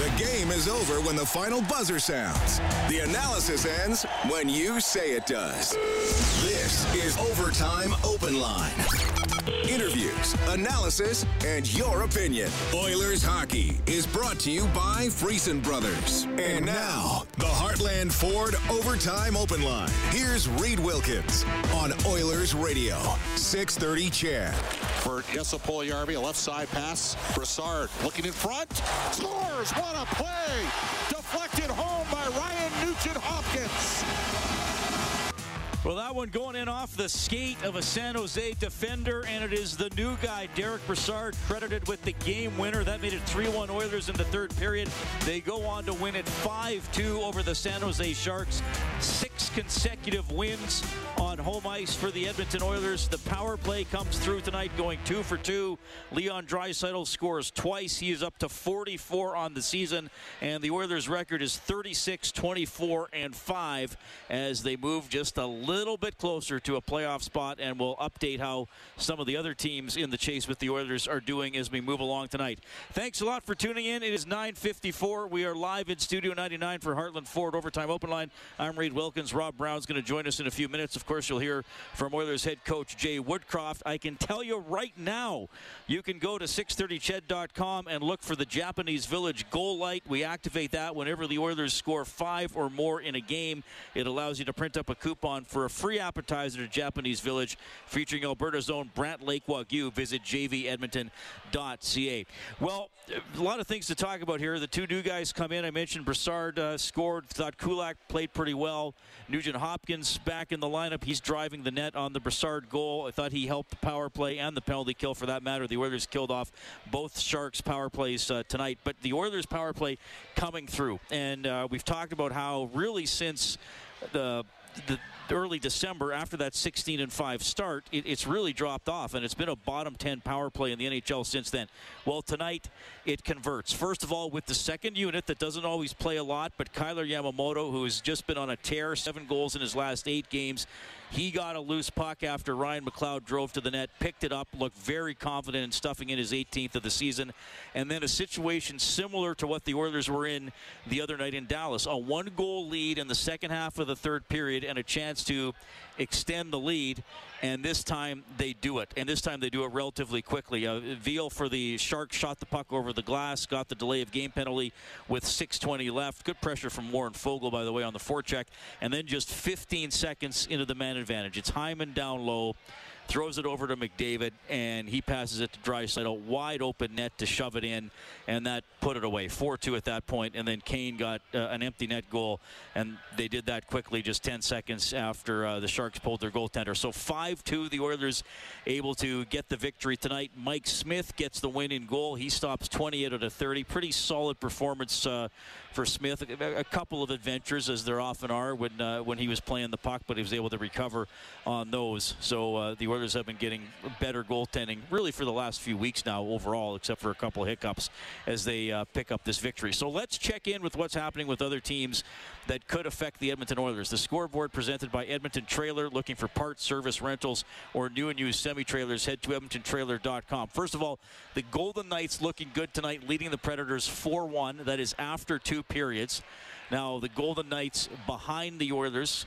The game is over when the final buzzer sounds. The analysis ends when you say it does. This is Overtime Open Line. Interviews, analysis, and your opinion. Oilers Hockey is brought to you by Friesen Brothers. And now, the Heartland Ford Overtime Open Line. Here's Reed Wilkins on Oilers Radio, 630 CHED. For Puljujärvi, a left side pass. Broussard looking in front. Scores! What a play! Deflected home by Ryan Nugent-Hopkins. Well, that one going in off the skate of a San Jose defender, and it is the new guy, Derek Broussard, credited with the game winner. That made it 3-1 Oilers in the third period. They go on to win it 5-2 over the San Jose Sharks. 6 consecutive wins on home ice for the Edmonton Oilers. The power play comes through tonight, going 2-for-2. Leon Draisaitl scores twice. He is up to 44 on the season, and the Oilers' record is 36-24-5 as they move just a little bit closer to a playoff spot, and we'll update how some of the other teams in the chase with the Oilers are doing as we move along tonight. Thanks a lot for tuning in. It is 9:54. We are live in Studio 99 for Heartland Ford Overtime Open Line. I'm Reed Wilkins. Rob Brown's going to join us in a few minutes. Of course, you'll hear from Oilers head coach Jay Woodcroft. I can tell you right now, you can go to 630ched.com and look for the Japanese Village goal light. We activate that whenever the Oilers score 5 or more in a game. It allows you to print up a coupon for a free appetizer to Japanese Village featuring Alberta's own Brant Lake Wagyu. Visit jvedmonton.ca. Well, a lot of things to talk about here. The two new guys come in. I mentioned Broussard scored. Thought Kulak played pretty well. Nugent-Hopkins back in the lineup. He's driving the net on the Broussard goal. I thought he helped the power play and the penalty kill, for that matter. The Oilers killed off both Sharks power plays tonight. But the Oilers power play coming through. And we've talked about how really since the early December, after that 16-5 start, it's really dropped off, and it's been a bottom 10 power play in the NHL since then. Well, tonight it converts. First of all, with the second unit that doesn't always play a lot, but Kyler Yamamoto, who has just been on a tear, 7 goals in his last 8 games. He got a loose puck after Ryan McLeod drove to the net, picked it up, looked very confident in stuffing in his 18th of the season. And then a situation similar to what the Oilers were in the other night in Dallas. A 1-goal lead in the second half of the third period and a chance to extend the lead, and this time they do it. And this time they do it relatively quickly. Veal for the Sharks shot the puck over the glass, got the delay of game penalty with 6:20 left. Good pressure from Warren Foegele, by the way, on the forecheck. And then just 15 seconds into the man advantage, it's Hyman down low, throws it over to McDavid, and he passes it to Draisaitl, wide open net to shove it in, and that put it away, 4-2 at that point. And then Kane got an empty net goal, and they did that quickly, just 10 seconds after the Sharks pulled their goaltender. So 5-2, the Oilers able to get the victory tonight. Mike Smith gets the win in goal. He stops 28 out of 30. Pretty solid performance for Smith. A couple of adventures, as there often are when he was playing the puck, but he was able to recover on those. So the Oilers have been getting better goaltending really for the last few weeks now overall, except for a couple of hiccups, as they pick up this victory. So let's check in with what's happening with other teams that could affect the Edmonton Oilers. The scoreboard presented by Edmonton Trailer. Looking for parts, service, rentals, or new and used semi-trailers, head to EdmontonTrailer.com. First of all, the Golden Knights looking good tonight, leading the Predators 4-1. That is after 2 periods. Now the Golden Knights behind the Oilers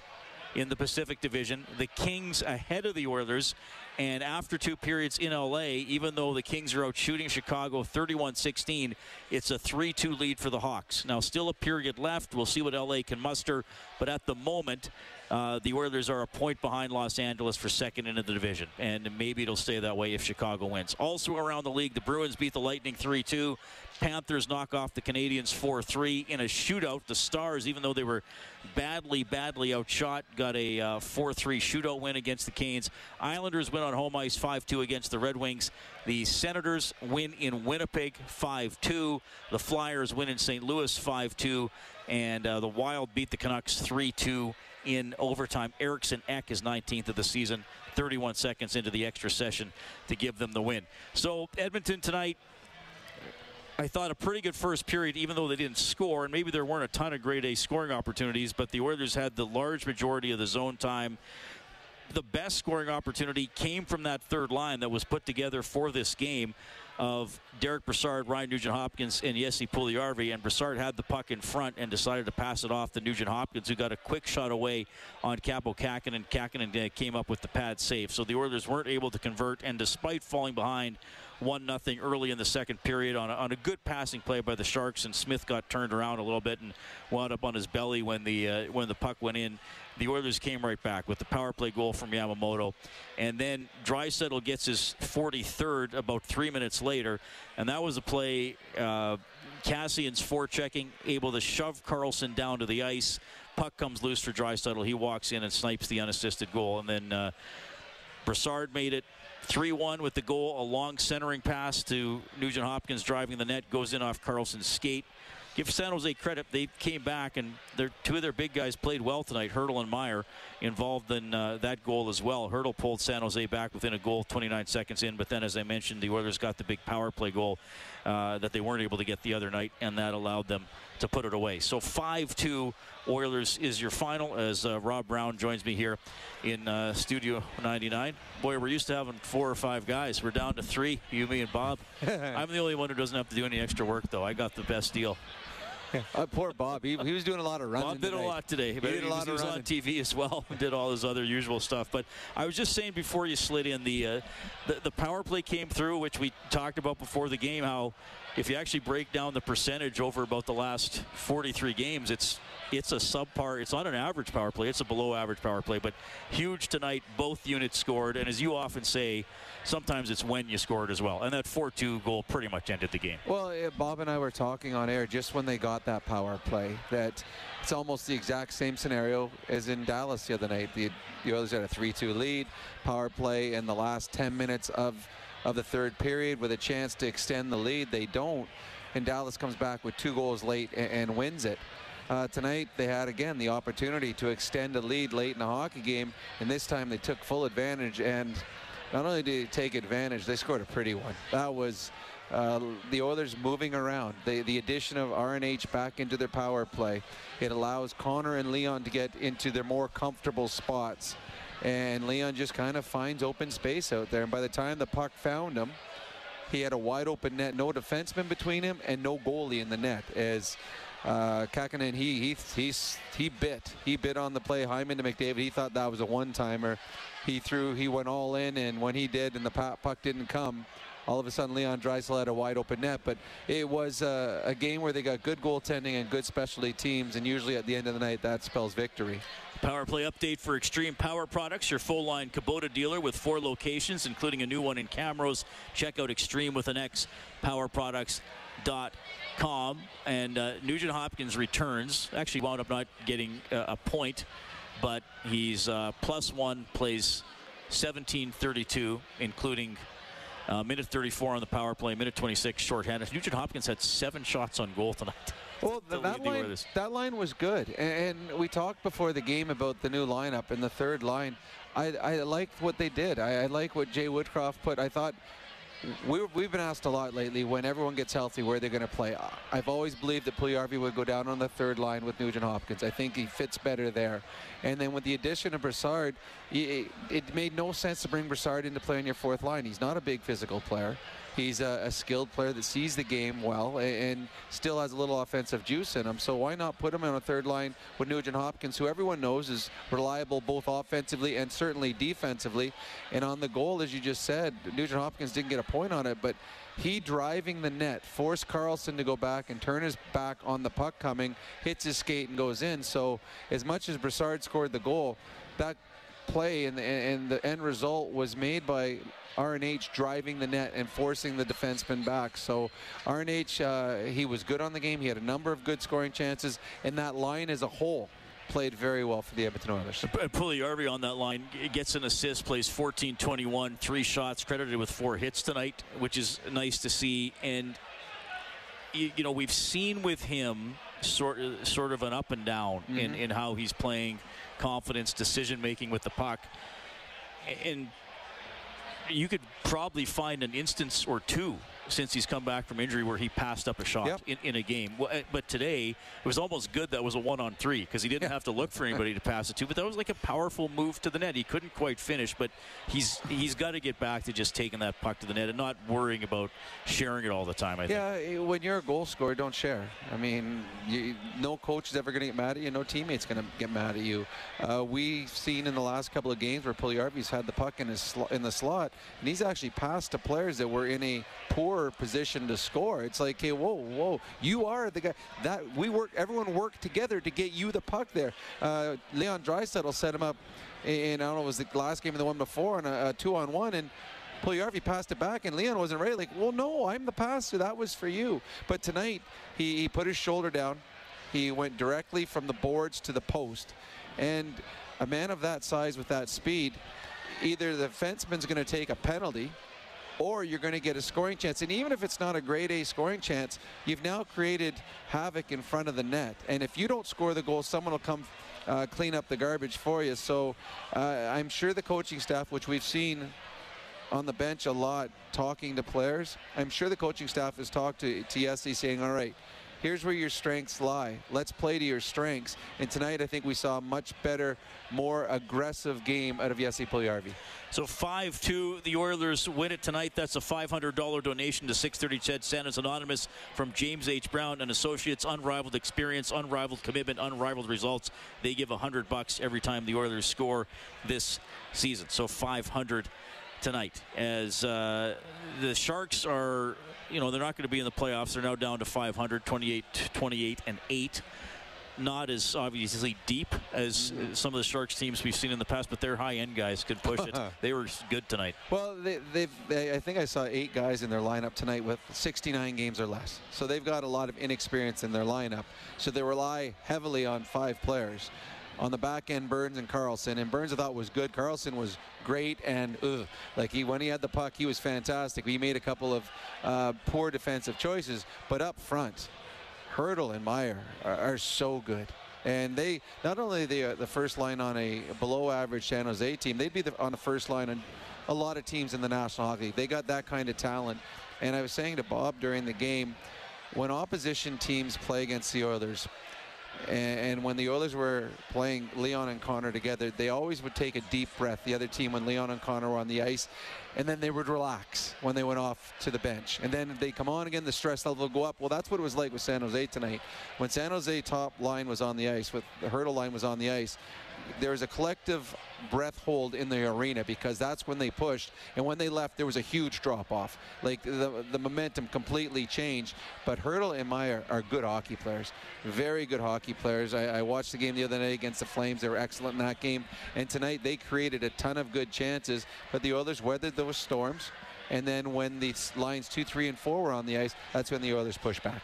in the Pacific Division, the Kings ahead of the Oilers, and after 2 periods in L.A., even though the Kings are out shooting Chicago 31-16, it's a 3-2 lead for the Hawks. Now, still a period left. We'll see what L.A. can muster. But at the moment, the Oilers are a point behind Los Angeles for second into the division, and maybe it'll stay that way if Chicago wins. Also around the league, the Bruins beat the Lightning 3-2. Panthers knock off the Canadiens 4-3 in a shootout. The Stars, even though they were badly outshot, got a 4-3 shootout win against the Canes. Islanders win on home ice 5-2 against the Red Wings. The Senators win in Winnipeg 5-2. The Flyers win in St. Louis 5-2. And the Wild beat the Canucks 3-2 in overtime. Eriksson Ek is 19th of the season, 31 seconds into the extra session to give them the win. So Edmonton tonight, I thought a pretty good first period, even though they didn't score, and maybe there weren't a ton of grade A scoring opportunities, but the Oilers had the large majority of the zone time. The best scoring opportunity came from that third line that was put together for this game of Derek Broussard, Ryan Nugent-Hopkins, and Jesse Puljujärvi. And Broussard had the puck in front and decided to pass it off to Nugent-Hopkins, who got a quick shot away on Kähkönen, and Kähkönen came up with the pad save. So the Oilers weren't able to convert, and despite falling behind 1-0 early in the second period on a good passing play by the Sharks, and Smith got turned around a little bit and wound up on his belly when the puck went in. The Oilers came right back with the power play goal from Yamamoto, and then Draisaitl gets his 43rd about 3 minutes later, and that was a play, Cassian's forechecking, able to shove Carlson down to the ice. Puck comes loose for Draisaitl. He walks in and snipes the unassisted goal, and then Broussard made it 3-1 with the goal. A long centering pass to Nugent-Hopkins driving the net, goes in off Carlson's skate. Give San Jose credit. They came back, and two of their big guys played well tonight, Hertl and Meyer, involved in that goal as well. Hertl pulled San Jose back within a goal 29 seconds in, but then, as I mentioned, the Oilers got the big power play goal that they weren't able to get the other night, and that allowed them to put it away. So 5-2 Oilers is your final, as Rob Brown joins me here in Studio 99. Boy, we're used to having 4 or 5 guys. We're down to 3, you, me, and Bob. I'm the only one who doesn't have to do any extra work, though. I got the best deal. Poor Bob. He was doing a lot of running. Bob did a lot today. He did a lot of running. On TV as well, and did all his other usual stuff. But I was just saying before you slid in, the power play came through, which we talked about before the game, how if you actually break down the percentage over about the last 43 games, it's a subpar. It's not an average power play. It's a below average power play. But huge tonight. Both units scored. And as you often say, sometimes it's when you scored as well. And that 4-2 goal pretty much ended the game. Well, Bob and I were talking on air just when they got that power play that it's almost the exact same scenario as in Dallas the other night. The Oilers had a 3-2 lead, power play in the last 10 minutes of the third period with a chance to extend the lead. They don't. And Dallas comes back with 2 goals late and wins it. Tonight they had again the opportunity to extend a lead late in a hockey game, and this time they took full advantage. And not only did they take advantage, they scored a pretty one. That was the Oilers moving around. The addition of RNH back into their power play, it allows Connor and Leon to get into their more comfortable spots, and Leon just kind of finds open space out there. And by the time the puck found him, he had a wide open net, no defenseman between him and no goalie in the net. As Kähkönen, he bit on the play. Hyman to McDavid. He thought that was a one-timer. He went all in, and when he did, and the puck didn't come, all of a sudden Leon Draisaitl had a wide open net. But it was a game where they got good goaltending and good specialty teams, and usually at the end of the night that spells victory. Power play update for Extreme Power Products, your full-line Kubota dealer with 4 locations, including a new one in Camrose. Check out Extreme with an X, powerproducts.com. And Nugent-Hopkins returns. Actually wound up not getting a point, but he's +1, plays 17:32, including minute 34 on the power play, minute 26 shorthanded. Nugent-Hopkins had 7 shots on goal tonight. Well, that line was good, and we talked before the game about the new lineup and the third line. I liked what they did. I like what Jay Woodcroft put. I thought we've been asked a lot lately when everyone gets healthy where they're going to play. I've always believed that Puljujärvi would go down on the third line with Nugent-Hopkins. I think he fits better there. And then with the addition of Broussard, it made no sense to bring Broussard into play on your fourth line. He's not a big physical player. He's a skilled player that sees the game well and still has a little offensive juice in him. So why not put him on a third line with Nugent-Hopkins, who everyone knows is reliable both offensively and certainly defensively. And on the goal, as you just said, Nugent-Hopkins didn't get a point on it, but he driving the net forced Carlson to go back and turn his back on the puck coming, hits his skate and goes in. So as much as Broussard scored the goal, that play and the end result was made by R&H driving the net and forcing the defenseman back. So R&H, he was good on the game. He had a number of good scoring chances, and that line as a whole played very well for the Edmonton Oilers. Puljujärvi on that line gets an assist, plays 14-21, 3 shots, credited with 4 hits tonight, which is nice to see. And, you know, we've seen with him sort of an up and down in how he's playing, confidence, decision-making with the puck. And you could probably find an instance or two since he's come back from injury where he passed up a shot in a game. But today, it was almost good that was a 1-on-3 because he didn't have to look for anybody to pass it to. But that was like a powerful move to the net. He couldn't quite finish, but he's got to get back to just taking that puck to the net and not worrying about sharing it all the time, I think. Yeah, when you're a goal scorer, don't share. I mean, no coach is ever going to get mad at you. No teammate's going to get mad at you. We've seen in the last couple of games where Puljujärvi's had the puck in the slot, and he's actually passed to players that were in a poor position to score. It's like, hey, whoa, you are the guy that everyone worked together to get you the puck there. Leon Draisaitl set him up in, I don't know, it was the last game of the one before, on a 2-on-1, and Puljujärvi passed it back, and Leon wasn't ready. Like, well, no, I'm the passer. That was for you. But tonight, he put his shoulder down. He went directly from the boards to the post. And a man of that size with that speed, either the defenseman's going to take a penalty or you're going to get a scoring chance. And even if it's not a grade A scoring chance, you've now created havoc in front of the net. And if you don't score the goal, someone will come clean up the garbage for you. So I'm sure the coaching staff, which we've seen on the bench a lot talking to players, I'm sure the coaching staff has talked to TSC saying, all right, here's where your strengths lie. Let's play to your strengths. And tonight I think we saw a much better, more aggressive game out of Jesse Puljujärvi. So 5-2, the Oilers win it tonight. That's a $500 donation to 630 CHED Santa's Anonymous from James H. Brown and Associates. Unrivaled experience, unrivaled commitment, unrivaled results. They give $100 every time the Oilers score this season. So 500 tonight as the Sharks are... You know, they're not going to be in the playoffs. They're now down to 500, 28-8. Not as obviously deep as some of the Sharks teams we've seen in the past, but their high-end guys could push it. They were good tonight. Well, I think I saw 8 guys in their lineup tonight with 69 games or less. So they've got a lot of inexperience in their lineup. So they rely heavily on 5 players. On the back end, Burns and Carlson. And Burns, I thought, was good. Carlson was great, and when he had the puck, he was fantastic. He made a couple of poor defensive choices, but up front, Hurdle and Meyer are so good. And they not only the first line on a below-average San Jose team, they'd be on the first line on a lot of teams in the National Hockey League. They got that kind of talent. And I was saying to Bob during the game, when opposition teams play against the Oilers, and when the Oilers were playing Leon and Connor together, they always would take a deep breath, the other team, when Leon and Connor were on the ice, and then they would relax when they went off to the bench. And then they come on again, the stress level will go up. Well, that's what it was like with San Jose tonight. When San Jose top line was on the ice, with the Hurdle line was on the ice, there was a collective breath hold in the arena because that's when they pushed. And when they left, there was a huge drop-off. Like, the momentum completely changed. But Hurdle and Meyer are good hockey players, very good hockey players. I watched the game the other night against the Flames. They were excellent in that game. And tonight they created a ton of good chances. But the Oilers weathered those storms. And then when the lines 2, 3, and 4 were on the ice, that's when the Oilers pushed back.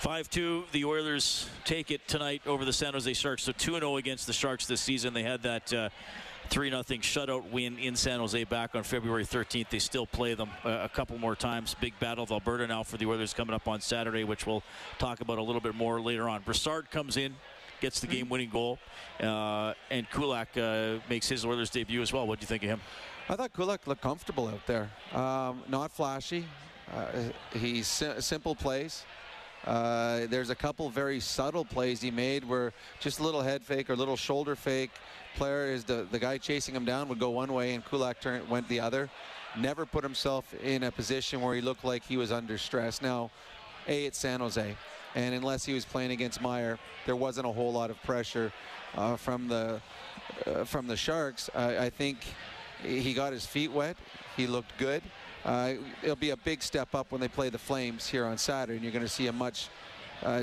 5-2, the Oilers take it tonight over the San Jose Sharks. So 2-0 against the Sharks this season. They had that 3-0 shutout win in San Jose back on February 13th. They still play them a couple more times. Big battle of Alberta now for the Oilers coming up on Saturday, which we'll talk about a little bit more later on. Broussard comes in, gets the game-winning goal, and Kulak makes his Oilers debut as well. What do you think of him? I thought Kulak looked comfortable out there. Not flashy. He's simple plays. There's a couple very subtle plays he made where just a little head fake or little shoulder fake. Player is the guy chasing him down would go one way and Kulak went the other. never put himself in a position where he looked like he was under stress. Now, A, it's San Jose, and unless he was playing against Meyer, there wasn't a whole lot of pressure from the Sharks. I think he got his feet wet. He looked good. It'll be a big step up when they play the Flames here on Saturday, and you're going to see a much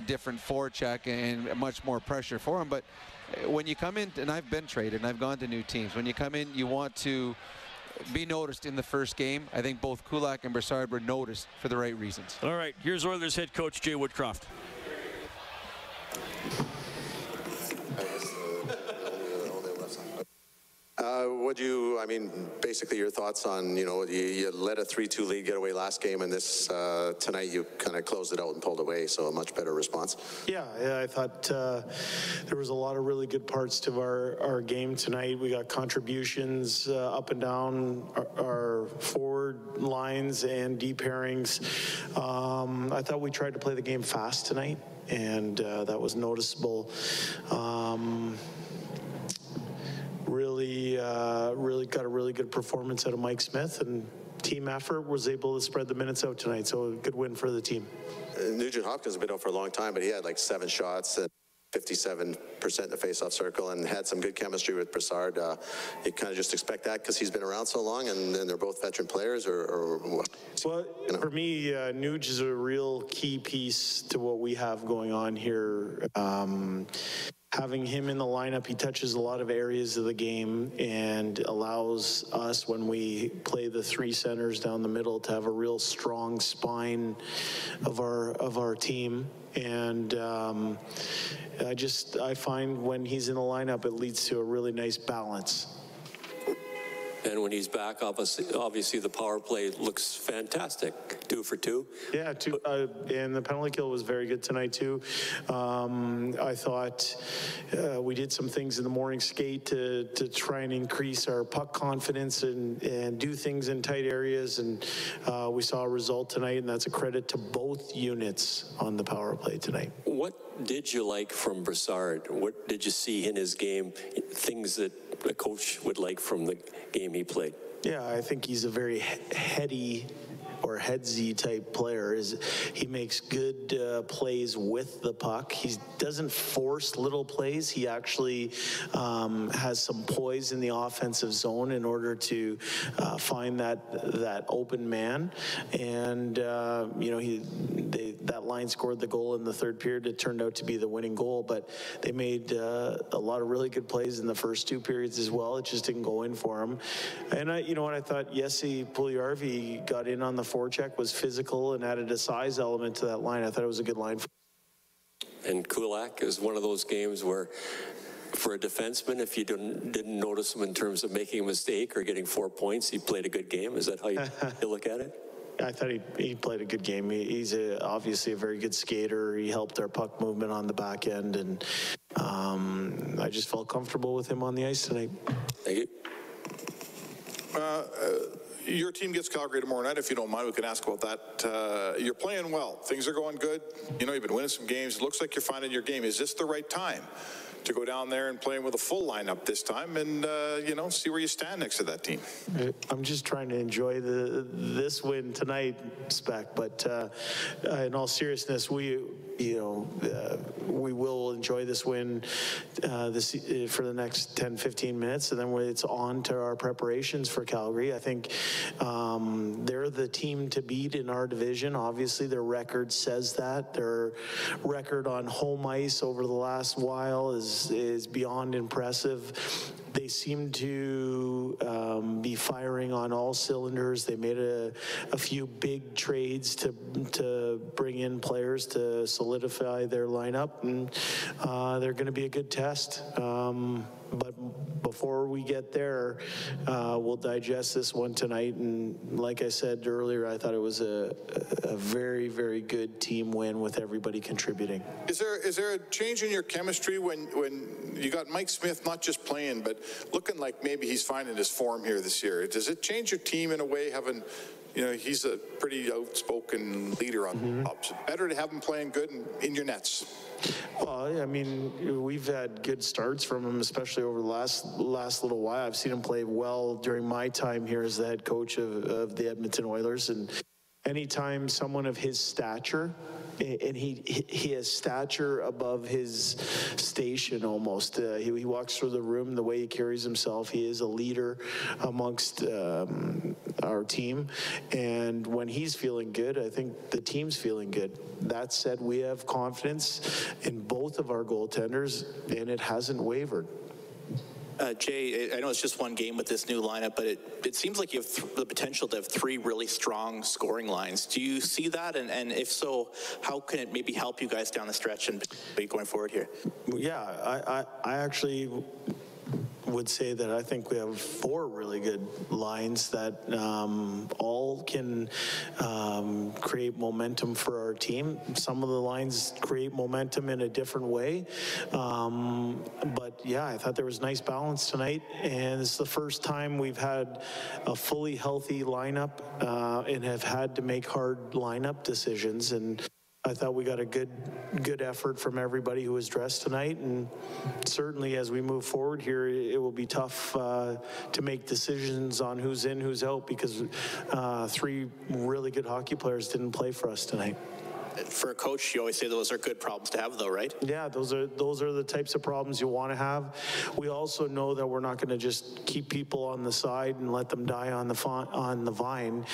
different forecheck and much more pressure for him. But when you come in, and I've been traded and I've gone to new teams, when you come in, you want to be noticed in the first game. I think both Kulak and Broussard were noticed for the right reasons. All right, here's Oilers head coach Jay Woodcroft. Basically your thoughts on, you led a 3-2 lead getaway last game, and this tonight you kind of closed it out and pulled away, so a much better response. Yeah, I thought there was a lot of really good parts to our game tonight. We got contributions up and down our forward lines and deep pairings. I thought we tried to play the game fast tonight, and that was noticeable. Really got a really good performance out of Mike Smith, and team effort was able to spread the minutes out tonight, so a good win for the team. Nugent-Hopkins has been out for a long time, but he had like 7 shots and 57% in the faceoff circle, and had some good chemistry with Broussard. You kind of just expect that because he's been around so long, and then they're both veteran players, or what? Well, for me, Nuge is a real key piece to what we have going on here. Having him in the lineup, he touches a lot of areas of the game and allows us, when we play the 3 centers down the middle, to have a real strong spine of our team. And I find when he's in the lineup, it leads to a really nice balance. And when he's back, obviously the power play looks fantastic. 2 for 2. Yeah, 2. And the penalty kill was very good tonight, too. I thought we did some things in the morning skate to try and increase our puck confidence and do things in tight areas. And we saw a result tonight, and that's a credit to both units on the power play tonight. What did you like from Broussard? What did you see in his game, things that a coach would like from the game he played? Yeah, I think he's a very heady or headsy type player. He makes good plays with the puck. He doesn't force little plays. He actually has some poise in the offensive zone in order to find that open man. And that line scored the goal in the third period. It turned out to be the winning goal, but they made a lot of really good plays in the first 2 periods as well. It just didn't go in for him. And I thought Jesse Puljujärvi got in on the forecheck, was physical, and added a size element to that line. I thought it was a good line. And Kulak is one of those games where, for a defenseman, if you didn't notice him in terms of making a mistake or getting 4 points, he played a good game. Is that how you look at it? I thought he played a good game. He's obviously a very good skater. He helped our puck movement on the back end, and I just felt comfortable with him on the ice tonight. Thank you. Your team gets Calgary tomorrow night. If you don't mind, we can ask about that. You're playing well. Things are going good. You've been winning some games. It looks like you're finding your game. Is this the right time to go down there and play with a full lineup this time and, see where you stand next to that team? I'm just trying to enjoy this win tonight, Spec. But in all seriousness, we will enjoy this win for the next 10, 15 minutes, and then it's on to our preparations for Calgary. I think they're the team to beat in our division. Obviously, their record says that. Their record on home ice over the last while is beyond impressive. They seem to be firing on all cylinders. They made a few big trades to bring in players to solidify their lineup, and they're going to be a good test. But before we get there, we'll digest this one tonight. And like I said earlier, I thought it was a very, very good team win with everybody contributing. Is there a change in your chemistry when you got Mike Smith not just playing but looking like maybe he's finding his form here this year? Does it change your team in a way having you know, he's a pretty outspoken leader on the ups. Better to have him playing good in your nets. Well, I mean, we've had good starts from him, especially over the last little while. I've seen him play well during my time here as the head coach of the Edmonton Oilers. And anytime someone of his stature, and he has stature above his station almost. He walks through the room, the way he carries himself. He is a leader amongst our team. And when he's feeling good, I think the team's feeling good. That said, we have confidence in both of our goaltenders, and it hasn't wavered. Jay, I know it's just one game with this new lineup, but it seems like you have the potential to have three really strong scoring lines. Do you see that? And if so, how can it maybe help you guys down the stretch and going forward here? Yeah, I actually would say that I think we have four really good lines that all can create momentum for our team. Some of the lines create momentum in a different way. But yeah, I thought there was nice balance tonight. And it's the first time we've had a fully healthy lineup and have had to make hard lineup decisions. And I thought we got a good effort from everybody who was dressed tonight, and certainly as we move forward here, it will be tough to make decisions on who's in, who's out, because three really good hockey players didn't play for us tonight. For a coach, you always say those are good problems to have, though, right? Yeah, those are the types of problems you want to have. We also know that we're not going to just keep people on the side and let them die on the vine.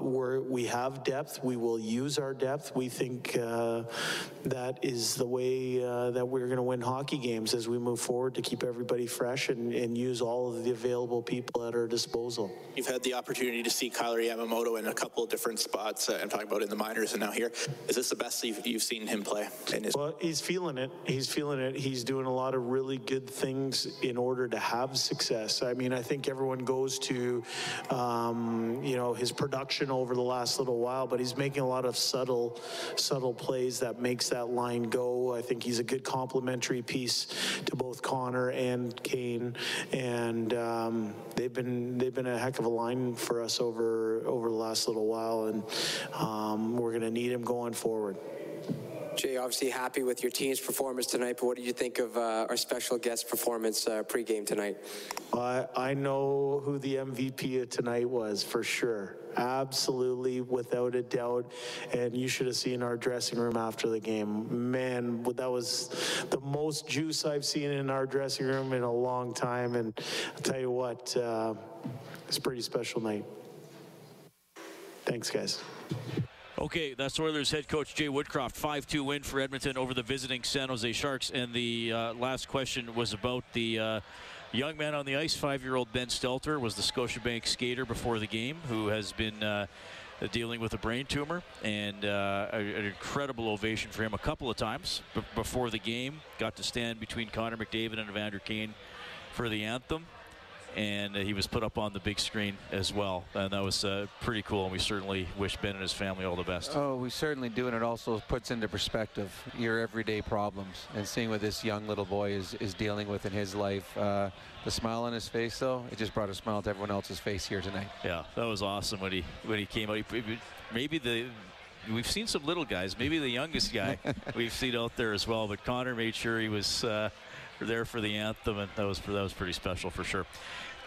Where we have depth, we will use our depth. We think that is the way that we're going to win hockey games as we move forward, to keep everybody fresh and use all of the available people at our disposal. You've had the opportunity to see Kyler Yamamoto in a couple of different spots. I'm talking about in the minors and now here. Is this the best you've seen him play? Well, he's feeling it. He's feeling it. He's doing a lot of really good things in order to have success. I mean, I think everyone goes to, you know, his production over the last little while, but he's making a lot of subtle plays that makes that line go. I think he's a good complementary piece to both Connor and Kane, and they've been a heck of a line for us over the last little while, and we're going to need him going forward. Jay, obviously happy with your team's performance tonight, but what did you think of our special guest performance pregame tonight? I know who the MVP of tonight was for sure. Absolutely, without a doubt. And you should have seen our dressing room after the game. Man, that was the most juice I've seen in our dressing room in a long time. And I'll tell you what, it's a pretty special night. Thanks, guys. Okay, that's Oilers head coach Jay Woodcroft. 5-2 win for Edmonton over the visiting San Jose Sharks. And the last question was about the young man on the ice. 5-year-old Ben Stelter was the Scotiabank skater before the game, who has been dealing with a brain tumor. And an incredible ovation for him a couple of times before the game. Got to stand between Connor McDavid and Evander Kane for the anthem. And he was put up on the big screen as well. And that was pretty cool. And we certainly wish Ben and his family all the best. Oh, we certainly do. And it also puts into perspective your everyday problems. And seeing what this young little boy is dealing with in his life. The smile on his face, though, it just brought a smile to everyone else's face here tonight. Yeah, that was awesome when he came out. We've seen some little guys. Maybe the youngest guy we've seen out there as well. But Connor made sure he was... there for the anthem, and that was pretty special for sure.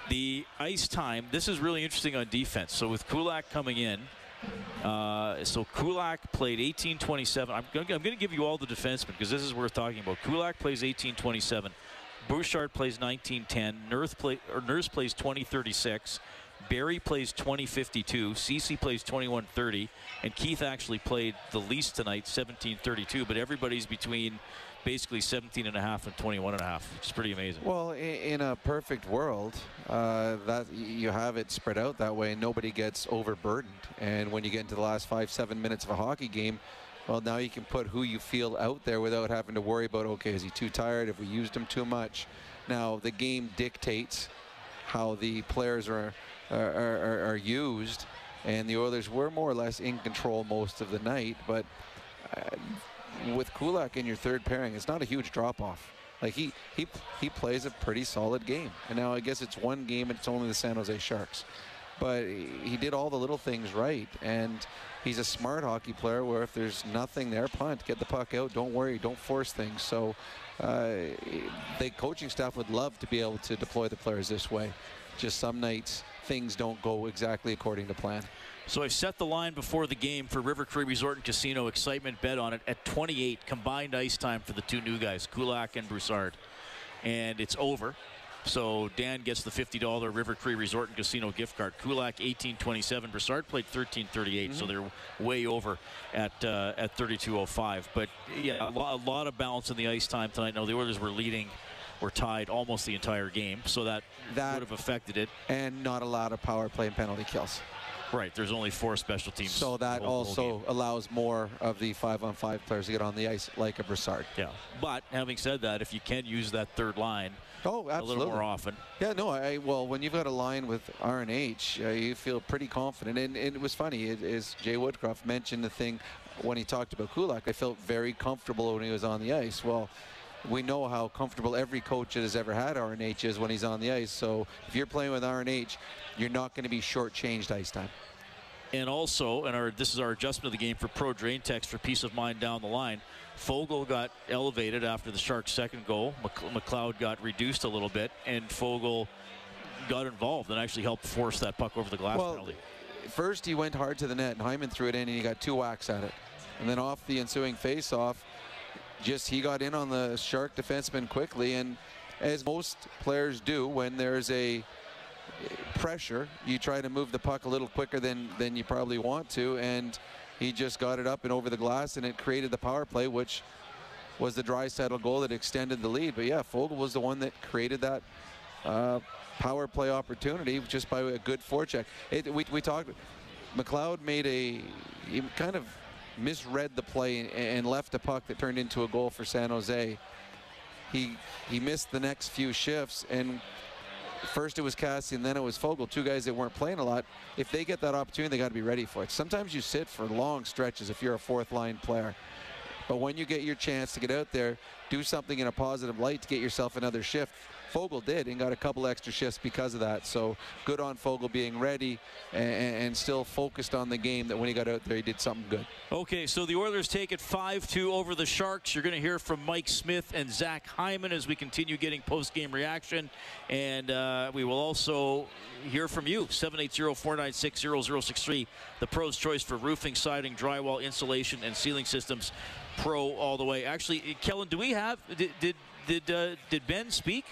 The ice time, this is really interesting on defense. So with Kulak coming in, so Kulak played 18-27. I'm going to give you all the defensemen because this is worth talking about. Kulak plays 18-27. Broussard plays 19-10. Nurse plays 20-36. Barry plays 20-52. Cece plays 21-30. And Keith actually played the least tonight, 17-32. But everybody's between basically 17.5 and 21.5. It's pretty amazing. Well, in a perfect world, that you have it spread out that way, and nobody gets overburdened. And when you get into the last 5-7 minutes of a hockey game, well, now you can put who you feel out there without having to worry about, okay, is he too tired? Have we used him too much? Now, the game dictates how the players are used, and the Oilers were more or less in control most of the night, but with Kulak in your third pairing, it's not a huge drop-off. Like, he plays a pretty solid game. And now I guess it's one game, and it's only the San Jose Sharks. but he did all the little things right, and he's a smart hockey player where if there's nothing there, punt, get the puck out, don't worry, don't force things. So the coaching staff would love to be able to deploy the players this way. Just some nights things don't go exactly according to plan. So I set the line before the game for River Cree Resort and Casino excitement bet on it at 28 combined ice time for the two new guys, Kulak and Broussard, and it's over. So Dan gets the $50 River Cree Resort and Casino gift card. Kulak 18.27, Broussard played 13.38, so they're way over at 32.05. But yeah, a lot of balance in the ice time tonight. Now the Oilers were leading, were tied almost the entire game, so that would have affected it. And not a lot of power play and penalty kills. Right, there's only four special teams. So that also allows more of the 5-on-5 players to get on the ice, like a Broussard. Yeah, but having said that, if you can use that third line a little more often. Yeah, no, well, when you've got a line with R&H, you feel pretty confident. And it was funny, as Jay Woodcroft mentioned the thing when he talked about Kulak, I felt very comfortable when he was on the ice. Well, we know how comfortable every coach that has ever had R&H is when he's on the ice. So if you're playing with R&H, you're not going to be shortchanged ice time. And also, this is our adjustment of the game for Pro Drain Text for peace of mind down the line. Foegele got elevated after the Sharks' second goal. McLeod got reduced a little bit, and Foegele got involved and actually helped force that puck over the glass penalty. First, he went hard to the net, and Hyman threw it in, and he got two whacks at it. And then off the ensuing face-off, he got in on the Shark defenseman quickly, and as most players do when there's a pressure, you try to move the puck a little quicker than you probably want to, and he just got it up and over the glass, and it created the power play, which was the Draisaitl goal that extended the lead. But yeah, Foegele was the one that created that power play opportunity just by a good forecheck. We talked, McLeod made he kind of misread the play and left a puck that turned into a goal for San Jose. He missed the next few shifts, and first it was Cassie and then it was Foegele, two guys that weren't playing a lot. If they get that opportunity, they got to be ready for it. Sometimes you sit for long stretches if you're a fourth line player, but when you get your chance to get out there, do something in a positive light to get yourself another shift. Foegele did, and got a couple extra shifts because of that. So good on Foegele being ready and still focused on the game, that when he got out there, he did something good. Okay, so the Oilers take it 5-2 over the Sharks. You're going to hear from Mike Smith and Zach Hyman as we continue getting post-game reaction. And we will also hear from you, 780-496-0063, the Pro's Choice for roofing, siding, drywall, insulation, and ceiling systems. Pro all the way. Actually, Kellen, did Ben speak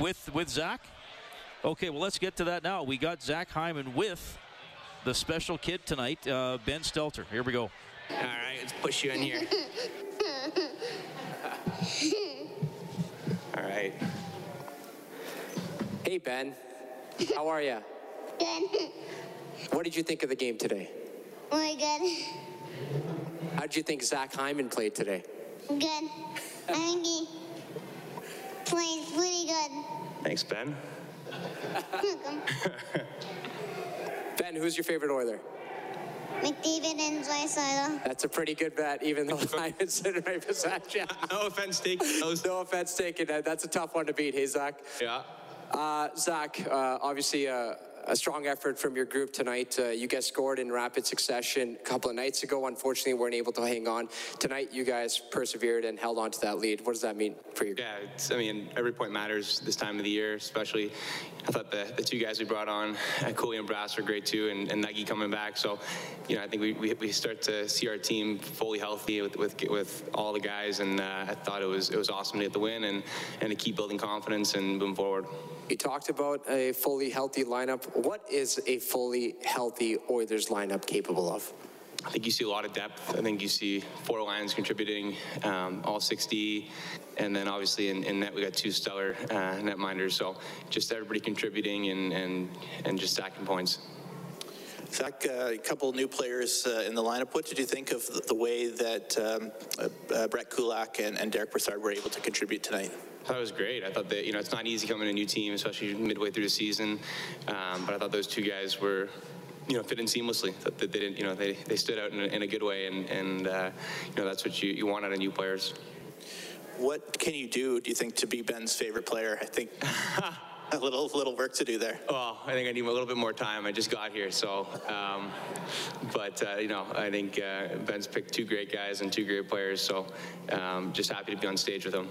with Zach? Okay, well, let's get to that now. We got Zach Hyman with the special kid tonight, Ben Stelter. Here we go. All right, let's push you in here. All right. Hey, Ben. How are you? Good. What did you think of the game today? Really good. How did you think Zach Hyman played today? Good. I think he plays pretty good. Thanks, Ben. Welcome. Ben, who's your favorite Oiler? McDavid and Draisaitl. That's a pretty good bet, even though Hyman's sitting right beside you. No offense taken. No offense taken. That's a tough one to beat, hey, Zach? Yeah. Zach, obviously a strong effort from your group tonight. You guys scored in rapid succession a couple of nights ago. Unfortunately, weren't able to hang on. Tonight, you guys persevered and held on to that lead. What does that mean for you? Yeah, I mean, every point matters this time of the year, especially. I thought the two guys we brought on, Cooley and Brass, were great too, and Nagy coming back. So, you know, I think we start to see our team fully healthy with all the guys, and I thought it was awesome to get the win and to keep building confidence and moving forward. You talked about a fully healthy lineup. What is a fully healthy Oilers lineup capable of? I think you see a lot of depth. I think you see four lines contributing, all 60, and then obviously in net we got two stellar netminders. So just everybody contributing and just stacking points. Zach, a couple new players in the lineup. What did you think of the way that Brett Kulak and Derek Broussard were able to contribute tonight? I thought it was great. I thought that, you know, it's not easy coming to a new team, especially midway through the season. But I thought those two guys were, you know, fit in seamlessly. That they didn't, you know, they stood out in a good way, and you know, that's what you want out of new players. What can you do you think, to be Ben's favorite player? I think little work to do there. Well, I think I need a little bit more time. I just got here, so. I think Ben's picked two great guys and two great players, so just happy to be on stage with him.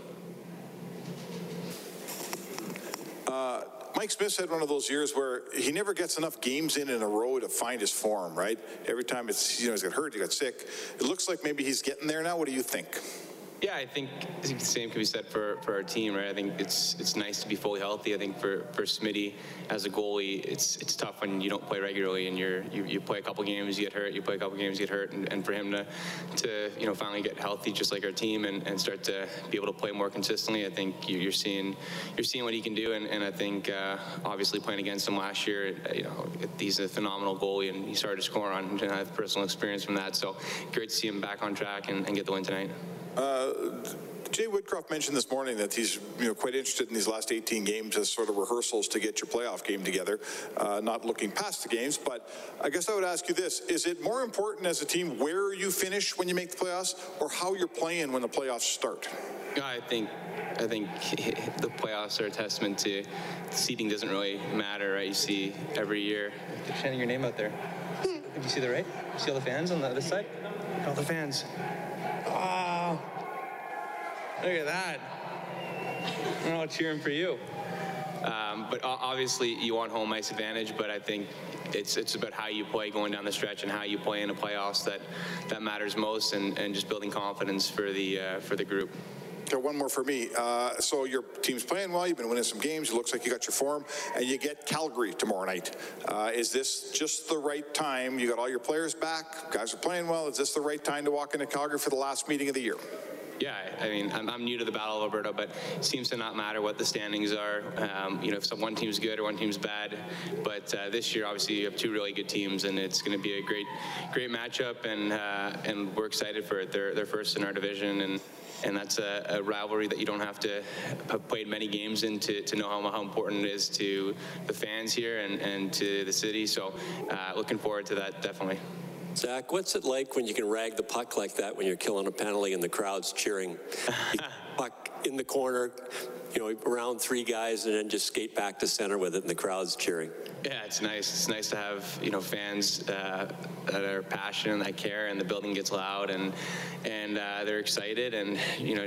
Mike Smith had one of those years where he never gets enough games in a row to find his form, right? Every time it's, you know, he's got hurt, he got sick. It looks like maybe he's getting there now. What do you think? Yeah, I think the same can be said for our team, right? I think it's nice to be fully healthy. I think for Smitty as a goalie, it's tough when you don't play regularly and you play a couple games, you get hurt, you play a couple games, you get hurt, and for him to finally get healthy, just like our team, and start to be able to play more consistently, I think you're seeing what he can do, and I think obviously playing against him last year, you know, he's a phenomenal goalie, and he started to score on, and I have personal experience from that, so great to see him back on track and get the win tonight. Jay Woodcroft mentioned this morning that he's quite interested in these last 18 games as sort of rehearsals to get your playoff game together, not looking past the games. But I guess I would ask you this. Is it more important as a team where you finish when you make the playoffs or how you're playing when the playoffs start? I think the playoffs are a testament to seeding doesn't really matter, right? You see every year. They're chanting your name out there. If you see the right? You see all the fans on the other side? All the fans. Wow. Look at that. We're all cheering for you. But obviously, you want home ice advantage, but I think it's about how you play going down the stretch and how you play in the playoffs that matters most, and just building confidence for the group. So one more for me. So your team's playing well. You've been winning some games. It looks like you got your form, and you get Calgary tomorrow night. Is this just the right time? You got all your players back. Guys are playing well. Is this the right time to walk into Calgary for the last meeting of the year? Yeah, I mean, I'm new to the Battle of Alberta, but it seems to not matter what the standings are. If one team's good or one team's bad. But this year, obviously, you have two really good teams, and it's going to be a great matchup, and we're excited for it. They're first in our division, and that's a rivalry that you don't have to have played many games in to know how important it is to the fans here and to the city. So looking forward to that, definitely. Zach, what's it like when you can rag the puck like that when you're killing a penalty and the crowd's cheering? Puck in the corner, around three guys, and then just skate back to center with it, and the crowd's cheering. Yeah, it's nice. It's nice to have fans that are passionate, that care, and the building gets loud, and they're excited, and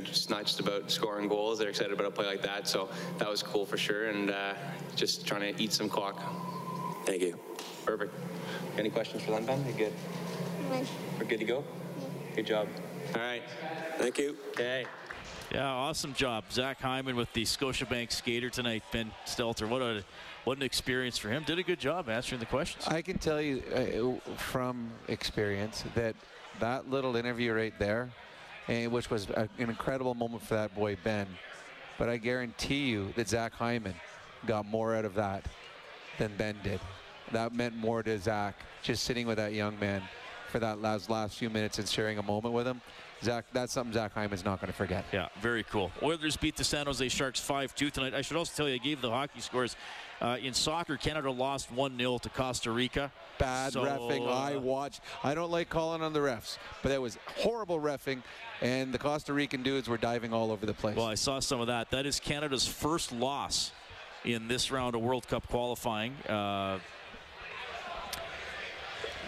just not just about scoring goals. They're excited about a play like that. So that was cool for sure, and just trying to eat some clock. Thank you. Perfect. Any questions for them, Ben? You're good. We're good to go? Good job. All right. Thank you. Okay. Yeah, awesome job. Zach Hyman with the Scotiabank skater tonight, Ben Stelter. What an experience for him. Did a good job answering the questions. I can tell you from experience that little interview right there, which was an incredible moment for that boy, Ben. But I guarantee you that Zach Hyman got more out of that than Ben did. That meant more to Zach, just sitting with that young man for that last few minutes and sharing a moment with him. Zach, that's something Zach Hyman's not going to forget. Yeah, very cool. Oilers beat the San Jose Sharks 5-2 tonight. I should also tell you, I gave the hockey scores. In soccer, Canada lost 1-0 to Costa Rica. Bad reffing. I watched. I don't like calling on the refs, but that was horrible reffing, and the Costa Rican dudes were diving all over the place. Well, I saw some of that. That is Canada's first loss in this round of World Cup qualifying.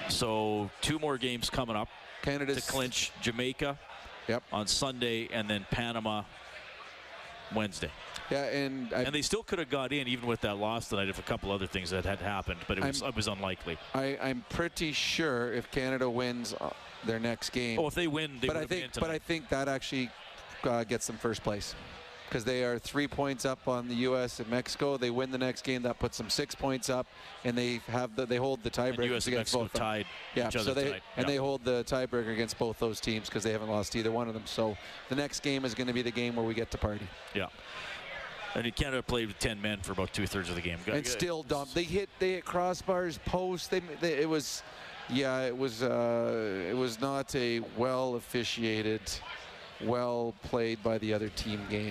So two more games coming up. Canada's to clinch Jamaica on Sunday, and then Panama Wednesday. Yeah, and they still could have got in even with that loss tonight if a couple other things that had happened, but it was unlikely. I'm pretty sure if Canada wins their next game. Oh, if they win, they would be in tonight. But I think that actually gets them first place, because they are 3 points up on the U.S. and Mexico. They win the next game, that puts them 6 points up, and they hold the tiebreaker against Mexico both. Tied yeah, each other so they, tonight. And yep. They hold the tiebreaker against both those teams because they haven't lost either one of them. So the next game is going to be the game where we get to party. Yeah. And Canada played with 10 men for about two-thirds of the game. And still dumb. They hit crossbars, posts. It was not a well-officiated, well-played by the other team game.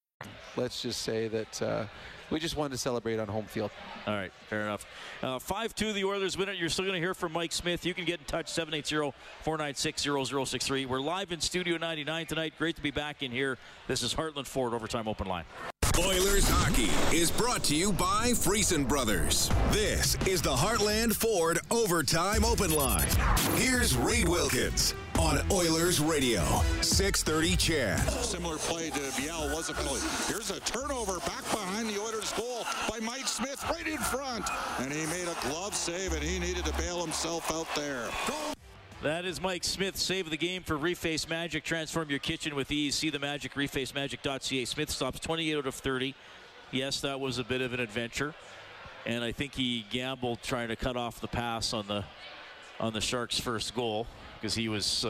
Let's just say that we just wanted to celebrate on home field. All right, fair enough. 5-2, the Oilers win it. You're still going to hear from Mike Smith. You can get in touch, 780-496-0063. We're live in Studio 99 tonight. Great to be back in here. This is Heartland Ford Overtime Open Line. Oilers Hockey is brought to you by Friesen Brothers. This is the Heartland Ford Overtime Open Line. Here's Reed Wilkins on Oilers Radio, 630 CHED. Similar play to Biel was a penalty. Here's a turnover back behind the Oilers goal by Mike Smith right in front. And he made a glove save, and he needed to bail himself out there. That is Mike Smith, save of the game for Reface Magic. Transform your kitchen with ease. See the magic, refacemagic.ca. Smith stops 28 out of 30. Yes, that was a bit of an adventure. And I think he gambled trying to cut off the pass on the Sharks' first goal because he was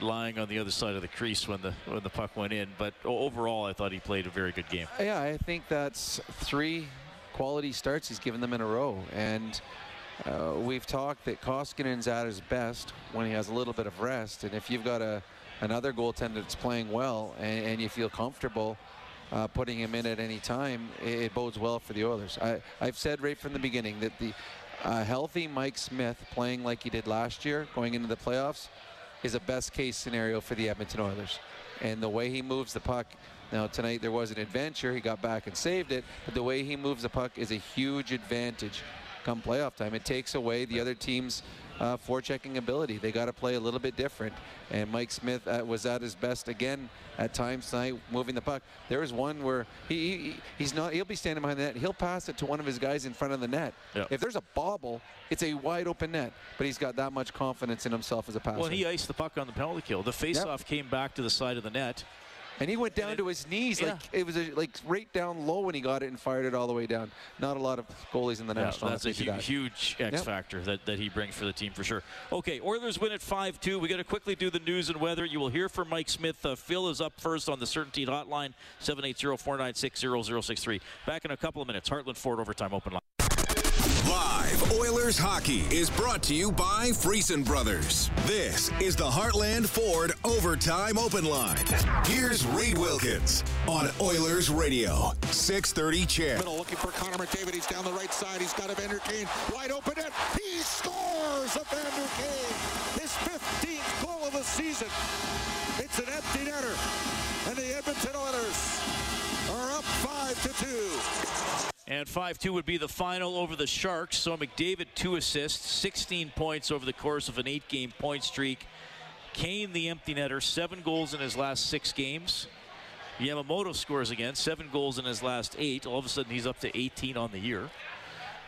lying on the other side of the crease when the puck went in. But overall, I thought he played a very good game. Yeah, I think that's three quality starts he's given them in a row. And we've talked that Koskinen's at his best when he has a little bit of rest, and if you've got another goaltender that's playing well and you feel comfortable putting him in at any time, it bodes well for the Oilers. I've said right from the beginning that the healthy Mike Smith playing like he did last year going into the playoffs is a best case scenario for the Edmonton Oilers, and the way he moves the puck. Now tonight there was an adventure, he got back and saved it, but the way he moves the puck is a huge advantage come playoff time. It takes away the other team's forechecking ability. They got to play a little bit different, and Mike Smith was at his best again at times tonight, moving the puck. There was one where he'll be standing behind the net, he'll pass it to one of his guys in front of the net. Yep. If there's a bobble, it's a wide open net, but he's got that much confidence in himself as a passer. Well, he iced the puck on the penalty kill. The faceoff came back to the side of the net. And he went down to his knees, like it was right down low when he got it and fired it all the way down. Not a lot of goalies in the National League. That's a huge X factor that he brings for the team for sure. Okay, Oilers win at 5-2. We got to quickly do the news and weather. You will hear from Mike Smith. Phil is up first on the Certainty Hotline, 780-496-0063. Back in a couple of minutes. Heartland Ford Overtime Open Line. Live Oilers Hockey is brought to you by Friesen Brothers. This is the Heartland Ford Overtime Open Line. Here's Reed Wilkins on Oilers Radio, 630 CHED. Looking for Connor McDavid. He's down the right side. He's got Evander Kane wide open. And he scores! Evander Kane, his 15th goal of the season. It's an empty netter. And the Edmonton Oilers are up 5-2. And 5-2 would be the final over the Sharks. So McDavid, 2 assists, 16 points over the course of an 8-game point streak. Kane, the empty netter, 7 goals in his last 6 games. Yamamoto scores again, 7 goals in his last 8. All of a sudden, he's up to 18 on the year.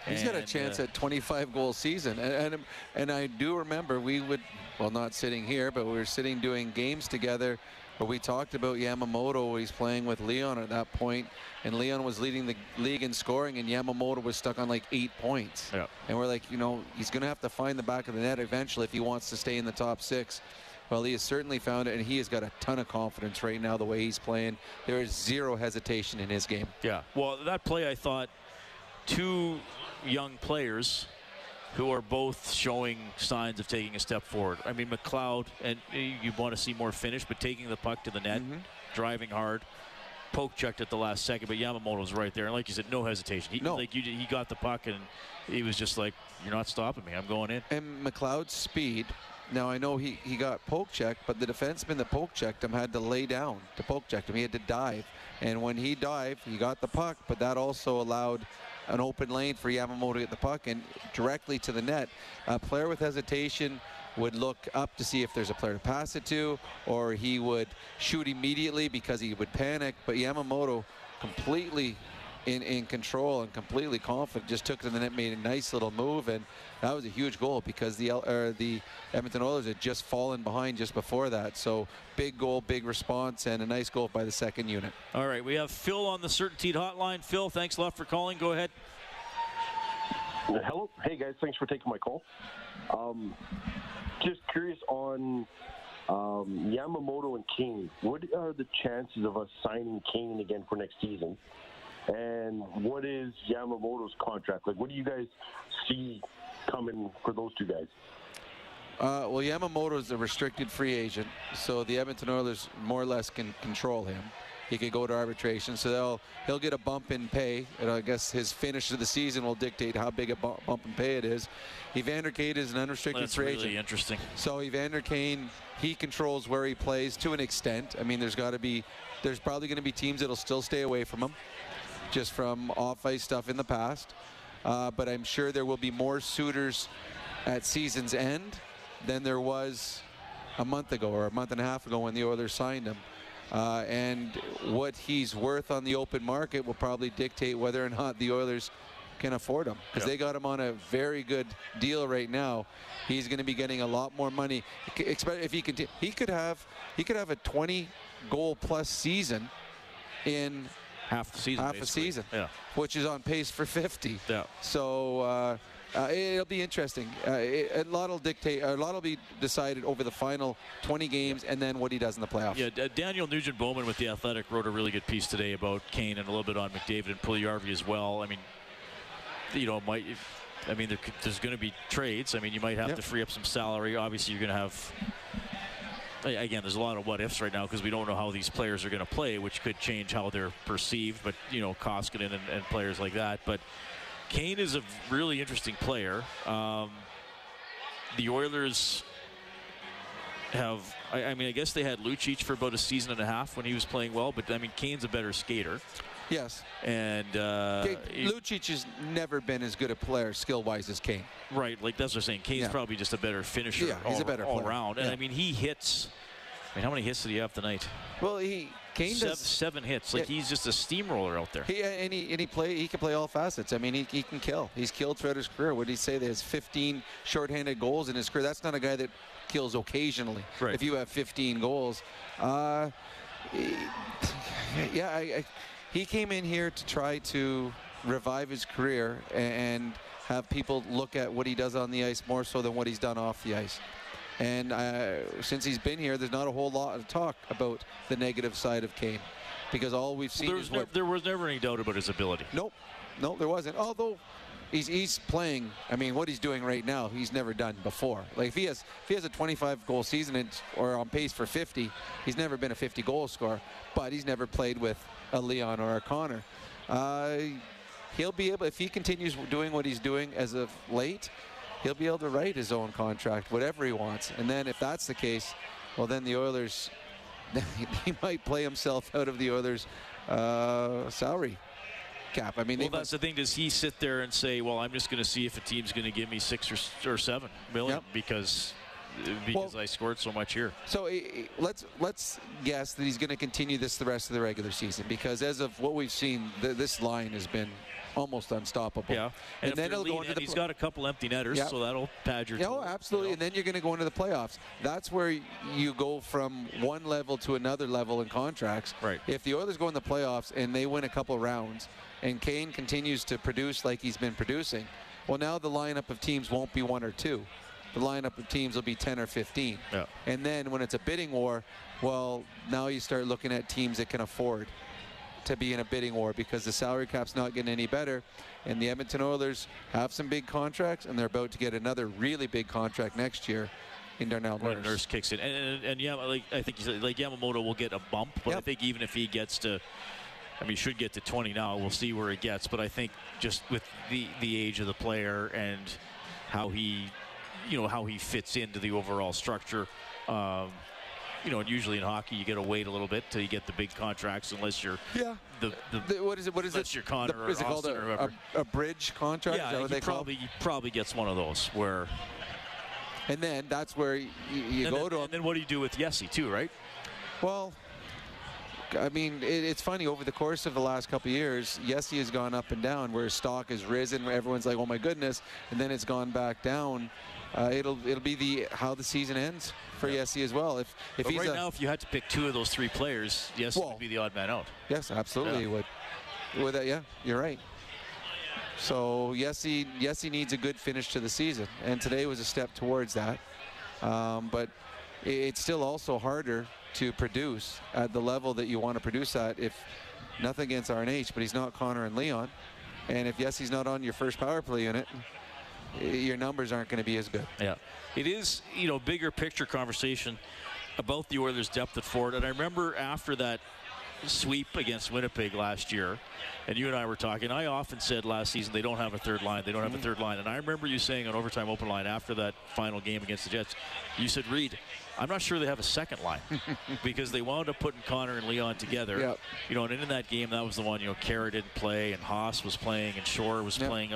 He's got a chance at 25-goal season. And I do remember we would, well, not sitting here, but we were sitting doing games together. But we talked about Yamamoto. He's playing with Leon at that point, and Leon was leading the league in scoring, and Yamamoto was stuck on like 8 points. Yep. And we're like, he's going to have to find the back of the net eventually if he wants to stay in the top 6. Well, he has certainly found it, and he has got a ton of confidence right now the way he's playing. There is zero hesitation in his game. Yeah, well, that play, I thought, 2 young players who are both showing signs of taking a step forward. I mean, McLeod, and you want to see more finish, but taking the puck to the net, driving hard, poke-checked at the last second, but Yamamoto's right there. And like you said, no hesitation. He got the puck, and he was just like, you're not stopping me. I'm going in. And McLeod's speed. Now, I know he got poke-checked, but the defenseman that poke-checked him had to lay down to poke-check him. He had to dive. And when he dived, he got the puck, but that also allowed an open lane for Yamamoto to get the puck and directly to the net. A player with hesitation would look up to see if there's a player to pass it to, or he would shoot immediately because he would panic. But Yamamoto completely in control and completely confident, just took it to the net, made a nice little move, and that was a huge goal because the Edmonton Oilers had just fallen behind just before that. So big goal, big response, and a nice goal by the second unit. All right, we have Phil on the CertainTeed hotline. Phil, thanks a lot for calling. Go ahead. Hello. Hey, guys. Thanks for taking my call. Just curious on Yamamoto and Kane. What are the chances of us signing Kane again for next season? And what is Yamamoto's contract? Like, what do you guys see coming for those two guys? Well, Yamamoto is a restricted free agent, so the Edmonton Oilers more or less can control him. He could go to arbitration, so he'll get a bump in pay, and I guess his finish of the season will dictate how big a bump in pay it is. Evander Kane is an unrestricted free agent. That's really interesting. So Evander Kane, he controls where he plays to an extent. I mean, there's probably going to be teams that'll still stay away from him, just from off-ice stuff in the past. But I'm sure there will be more suitors at season's end than there was a month ago or a month and a half ago when the Oilers signed him. And what he's worth on the open market will probably dictate whether or not the Oilers can afford him, because they got him on a very good deal right now. He's going to be getting a lot more money. If he could, he could have a 20-goal plus season in half the season. Yeah. Which is on pace for 50. Yeah. So it'll be interesting. A lot will dictate. A lot will be decided over the final 20 games, and then what he does in the playoffs. Yeah, Daniel Nugent-Bowman with The Athletic wrote a really good piece today about Kane and a little bit on McDavid and Puljujärvi as well. I mean, you know, there's going to be trades. I mean, you might have to free up some salary. Obviously, you're going to have. Again, there's a lot of what-ifs right now because we don't know how these players are going to play, which could change how they're perceived. But, you know, Kähkönen and players like that. But Kane is a really interesting player. The Oilers have, I guess they had Lucic for about a season and a half when he was playing well. But, I mean, Kane's a better skater. Yes. And Lucic has never been as good a player skill-wise as Kane. Right, like that's what I'm saying. Kane's probably just a better finisher. Yeah, he's a better all around. And I mean, he hits. I mean, how many hits did he have tonight? Well, Kane does seven hits. Like he's just a steamroller out there. He can play all facets. I mean, he can kill. He's killed throughout his career. What did he say? There's 15 shorthanded goals in his career. That's not a guy that kills occasionally. Right. If you have 15 goals, he came in here to try to revive his career and have people look at what he does on the ice more so than what he's done off the ice. And since he's been here, there's not a whole lot of talk about the negative side of Kane, because all we've seen is what... There was never any doubt about his ability. Nope. No, there wasn't. Although he's playing, I mean, what he's doing right now, he's never done before. Like, if he has a 25-goal season or on pace for 50, he's never been a 50-goal scorer, but he's never played with a Leon or a Connor. He'll be able, if he continues doing what he's doing as of late, he'll be able to write his own contract, whatever he wants. And then if that's the case, well, then the Oilers, he might play himself out of the Oilers' salary cap. I mean, well, that's the thing. Does he sit there and say, well, I'm just going to see if a team's going to give me $6 or $7 million because I scored so much here. So let's guess that he's going to continue this the rest of the regular season, because as of what we've seen, this line has been almost unstoppable. Yeah, and then he'll go into he's got a couple empty netters, so that'll pad your total. Absolutely, and then you're going to go into the playoffs. That's where you go from one level to another level in contracts. Right. If the Oilers go in the playoffs and they win a couple rounds and Kane continues to produce like he's been producing, well, now the lineup of teams won't be one or two. The lineup of teams will be 10 or 15. Yeah. And then when it's a bidding war, well, now you start looking at teams that can afford to be in a bidding war, because the salary cap's not getting any better. And the Edmonton Oilers have some big contracts, and they're about to get another really big contract next year in Darnell Nurse. Nurse kicks in. And yeah, like I think you said, like Yamamoto will get a bump, but I think even if he gets to, I mean, he should get to 20 now. We'll see where he gets. But I think just with the age of the player and how he... you know, how he fits into the overall structure. You know, and usually in hockey, you got to wait a little bit till you get the big contracts, unless you're What is it? Your Connor or is it called a bridge contract? Yeah, he probably gets one of those where. And then that's where you go to him. And then what do you do with Yessi too, right? Well, I mean, it's funny, over the course of the last couple of years, Yessi has gone up and down, where his stock has risen, where everyone's like, oh my goodness, and then it's gone back down. It'll be the how the season ends for Yessi as well. If he's right now, if you had to pick two of those three players, Yessi would be the odd man out. Yes, absolutely. Yeah. Yeah, you're right. So Yessi needs a good finish to the season, and today was a step towards that. But it's still also harder to produce at the level that you want to produce at. If nothing against RNH, but he's not Connor and Leon, and if Yessi's not on your first power play unit, your numbers aren't going to be as good. Yeah, it is, you know, bigger picture conversation about the Oilers' depth at forward. And I remember after that sweep against Winnipeg last year, and you and I were talking, I often said last season they don't have a third line, they don't have a third line. And I remember you saying on Overtime Open Line after that final game against the Jets, you said, Reed, I'm not sure they have a second line because they wound up putting Connor and Leon together. Yep. You know, and in that game, that was the one, you know, Kara didn't play and Haas was playing and Shore was playing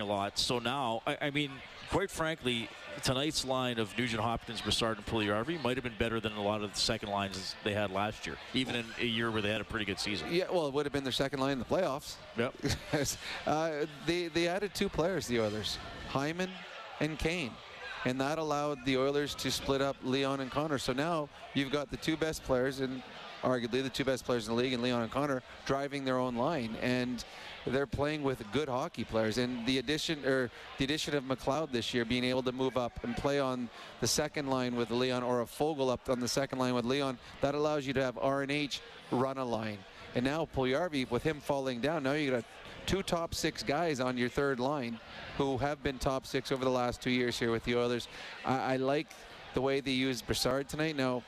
a lot. So now, I mean, quite frankly, tonight's line of Nugent-Hopkins, Broussard, and Puljujärvi might have been better than a lot of the second lines they had last year, even in a year where they had a pretty good season. Yeah, well, it would have been their second line in the playoffs. Yep. They added two players, the Oilers, Hyman and Kane. And that allowed the Oilers to split up Leon and Connor. So now you've got the two best players, and arguably the two best players in the league, and Leon and Connor driving their own line. And they're playing with good hockey players. And the addition of McLeod this year, being able to move up and play on the second line with Leon, or a Foegele up on the second line with Leon, that allows you to have RNH run a line. And now Puljujärvi, with him falling down, now you got two top six guys on your third line who have been top six over the last 2 years here with the Oilers. I like the way they used Broussard tonight. Now,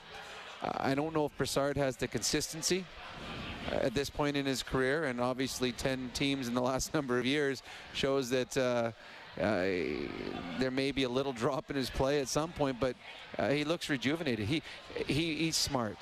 I don't know if Broussard has the consistency at this point in his career, and obviously 10 teams in the last number of years shows that there may be a little drop in his play at some point, but he looks rejuvenated. He's smart.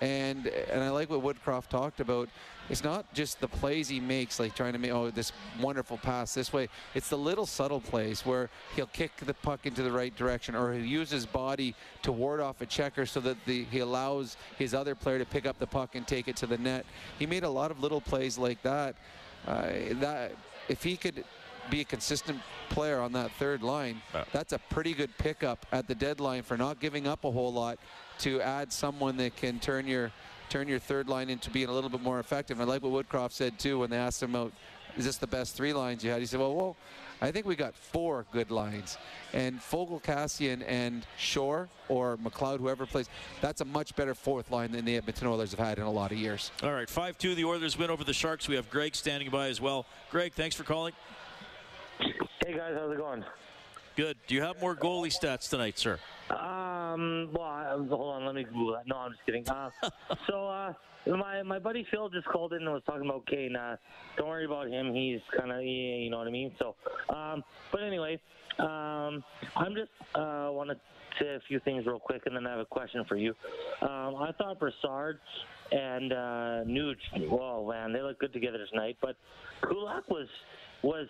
And I like what Woodcroft talked about. It's not just the plays he makes, like trying to make, oh, this wonderful pass this way. It's the little subtle plays where he'll kick the puck into the right direction, or he'll use his body to ward off a checker so that he allows his other player to pick up the puck and take it to the net. He made a lot of little plays like that. That if he could be a consistent player on that third line, that's a pretty good pickup at the deadline for not giving up a whole lot, to add someone that can turn your third line into being a little bit more effective. I like what Woodcroft said too when they asked him out, is this the best three lines you had? He said, well, I think we got four good lines. And Foegele, Kähkönen, and Shore, or McLeod, whoever plays, that's a much better fourth line than the Edmonton Oilers have had in a lot of years. All right, 5-2, the Oilers win over the Sharks. We have Greg standing by as well. Greg, thanks for calling. Hey guys, how's it going? Good. Do you have more goalie stats tonight, sir? Hold on, let me Google that. No, I'm just kidding. My buddy Phil just called in and was talking about Kane. Don't worry about him. He's kind of, you know what I mean? So, but anyways, I'm just want to say a few things real quick, and then I have a question for you. I thought Broussard and Nuge, whoa, man, they look good together tonight. But Kulak was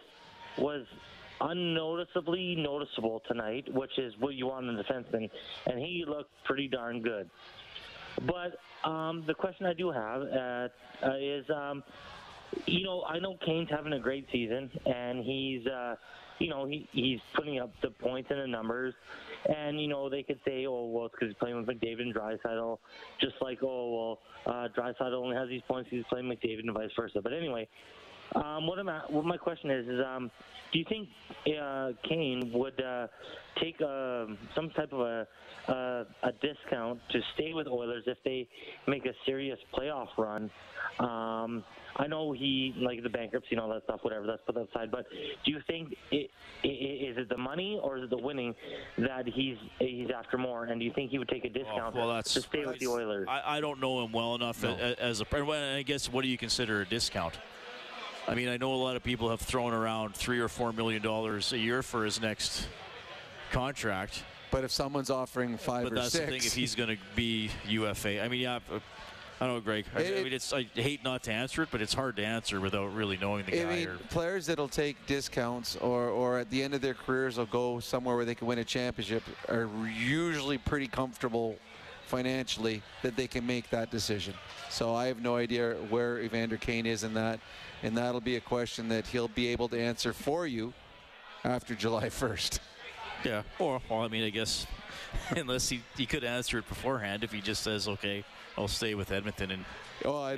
unnoticeably noticeable tonight, which is what you want in the defenseman, and he looked pretty darn good. But the question I do have is, you know, I know Kane's having a great season, and he's, you know, he's putting up the points and the numbers, and, you know, they could say, oh, well, it's because he's playing with McDavid and Draisaitl, just like, oh, well, Draisaitl only has these points, he's playing McDavid and vice versa. But anyway, what my question is do you think Kane would take some type of a discount to stay with Oilers if they make a serious playoff run? I know he, like the bankruptcy and all that stuff, whatever, that's put aside, but do you think is it the money or is it the winning that he's after more? And do you think he would take a discount to stay with the Oilers? I don't know him well enough I guess, what do you consider a discount? I mean, I know a lot of people have thrown around $3 or $4 million a year for his next contract. But if someone's offering five or six, that's the thing. If he's going to be UFA, I mean, yeah, I don't know, Greg. I hate not to answer it, but it's hard to answer without really knowing the guy. I mean, players that'll take discounts or at the end of their careers will go somewhere where they can win a championship are usually pretty comfortable financially that they can make that decision. So I have no idea where Evander Kane is in that, and that'll be a question that he'll be able to answer for you after July 1st. Yeah, or, well, I mean, I guess, unless he could answer it beforehand if he just says, okay, I'll stay with Edmonton and I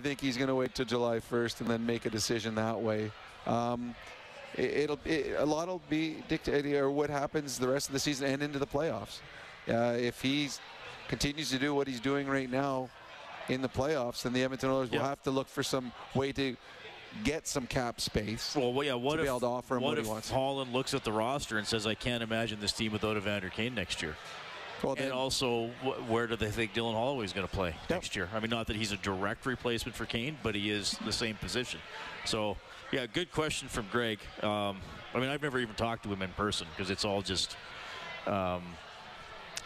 think he's going to wait till July 1st and then make a decision that way. A lot will be dictated, or what happens the rest of the season and into the playoffs. If he continues to do what he's doing right now in the playoffs, then the Edmonton Oilers will have to look for some way to get some cap space. Well, yeah. What to be able to offer him what he wants. Holland looks at the roster and says, "I can't imagine this team without Evander Kane next year." Well, and also, where do they think Dylan Holloway's going to play next year? I mean, not that he's a direct replacement for Kane, but he is the same position. So, yeah, good question from Greg. I mean, I've never even talked to him in person because it's all just,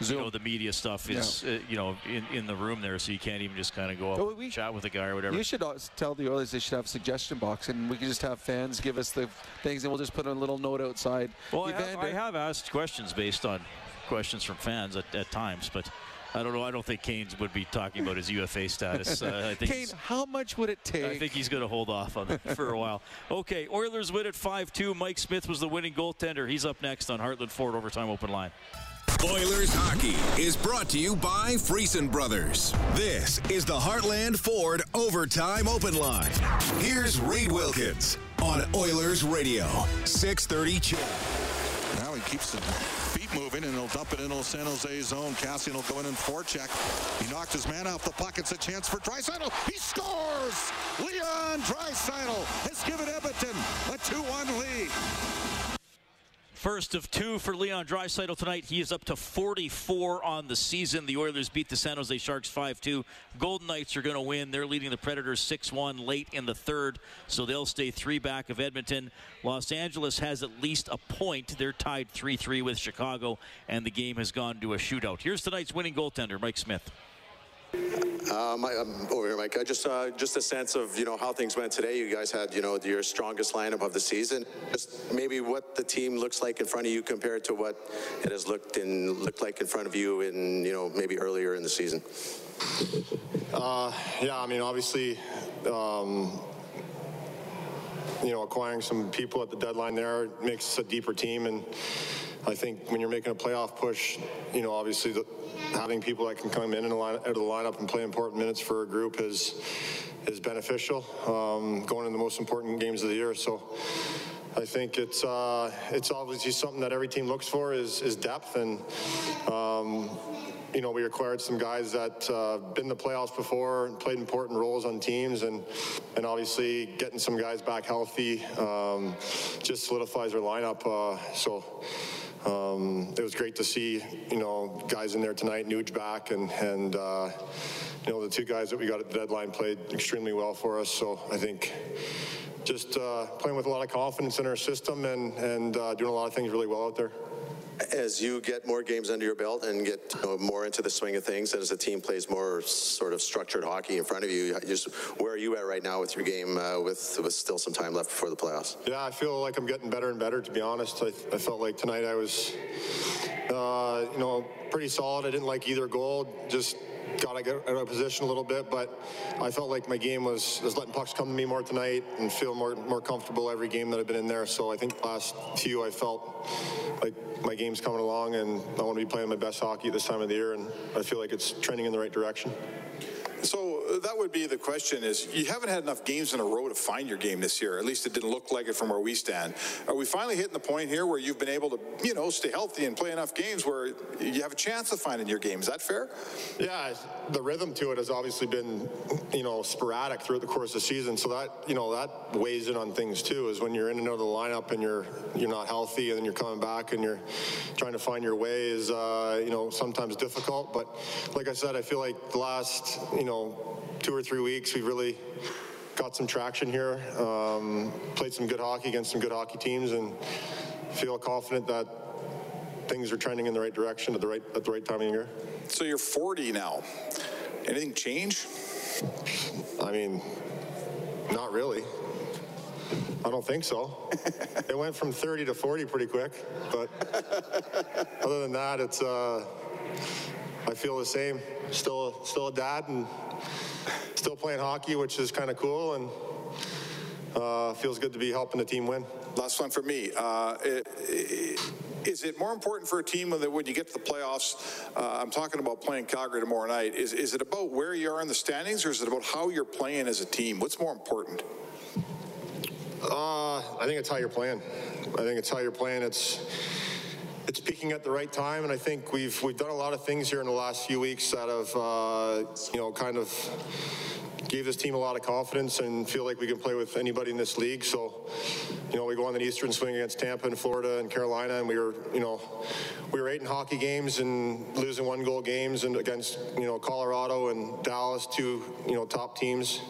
Zoom. You know, the media stuff is, you know, in the room there, so you can't even just kind of go up and chat with a guy or whatever. You should tell the Oilers they should have a suggestion box, and we can just have fans give us the things, and we'll just put a little note outside. Well, I have asked questions based on questions from fans at times, but I don't know. I don't think Kane would be talking about his UFA status. I think Kane, how much would it take? I think he's going to hold off on that for a while. Okay, Oilers win at 5-2. Mike Smith was the winning goaltender. He's up next on Heartland Ford Overtime Open Line. Oilers Hockey is brought to you by Friesen Brothers. This is the Heartland Ford Overtime Open Line. Here's Reed Wilkins on Oilers Radio, 630 CHED. Now he keeps the feet moving, and he'll dump it into San Jose zone. Cassian will go in and forecheck. He knocked his man off the puck. It's a chance for Draisaitl. He scores! Leon Draisaitl has given Edmonton a 2-1 lead. First of two for Leon Draisaitl tonight. He is up to 44 on the season. The Oilers beat the San Jose Sharks 5-2. Golden Knights are going to win. They're leading the Predators 6-1 late in the third, so they'll stay three back of Edmonton. Los Angeles has at least a point. They're tied 3-3 with Chicago, and the game has gone to a shootout. Here's tonight's winning goaltender, Mike Smith. I'm over here, Mike. Just a sense of, you know, how things went today. You guys had, you know, your strongest lineup of the season. Just maybe what the team looks like in front of you compared to what it has looked like in front of you in, you know, maybe earlier in the season. Yeah, I mean, obviously, you know, acquiring some people at the deadline there makes a deeper team, and I think when you're making a playoff push, you know, obviously having people that can come in and out of the lineup and play important minutes for a group is beneficial, going in the most important games of the year. So I think it's obviously something that every team looks for is depth, and you know, we acquired some guys that been in the playoffs before and played important roles on teams, and obviously getting some guys back healthy just solidifies our lineup. It was great to see, you know, guys in there tonight. Nuge back, and you know, the two guys that we got at the deadline played extremely well for us. So I think just playing with a lot of confidence in our system and doing a lot of things really well out there. As you get more games under your belt and get, you know, more into the swing of things, and as the team plays more sort of structured hockey in front of you, just where are you at right now with your game with still some time left before the playoffs? Yeah, I feel like I'm getting better and better, to be honest. I felt like tonight I was, you know, pretty solid. I didn't like either goal. Just got out of position a little bit, but I felt like my game was letting pucks come to me more tonight and feel more comfortable every game that I've been in there. So I think the last few I felt like my game's coming along, and I want to be playing my best hockey this time of the year, and I feel like it's trending in the right direction. So that would be the question, is you haven't had enough games in a row to find your game this year. At least it didn't look like it from where we stand. Are we finally hitting the point here where you've been able to, you know, stay healthy and play enough games where you have a chance of finding your game? Is that fair? Yeah, the rhythm to it has obviously been, you know, sporadic throughout the course of the season. So that, you know, that weighs in on things too, is when you're in and out of the lineup and you're not healthy, and then you're coming back and you're trying to find your way is, you know, sometimes difficult. But like I said, I feel like the last, you know, 2 or 3 weeks, we've really got some traction here, played some good hockey against some good hockey teams, and feel confident that things are trending in the right direction at the right time of the year. So you're 40 now. Anything change? I mean, not really. I don't think so. It went from 30 to 40 pretty quick, but other than that, it's I feel the same. Still a dad and still playing hockey, which is kind of cool, and feels good to be helping the team win. Last one for me. Is it more important for a team that when you get to the playoffs, I'm talking about playing Calgary tomorrow night, is it about where you are in the standings, or is it about how you're playing as a team? What's more important? I think it's how you're playing. It's peaking at the right time, and I think we've done a lot of things here in the last few weeks that have, kind of gave this team a lot of confidence and feel like we can play with anybody in this league. So, we go on the Eastern swing against Tampa and Florida and Carolina, and we were 8 in hockey games and losing 1-goal games, and against, Colorado and Dallas, 2, top teams.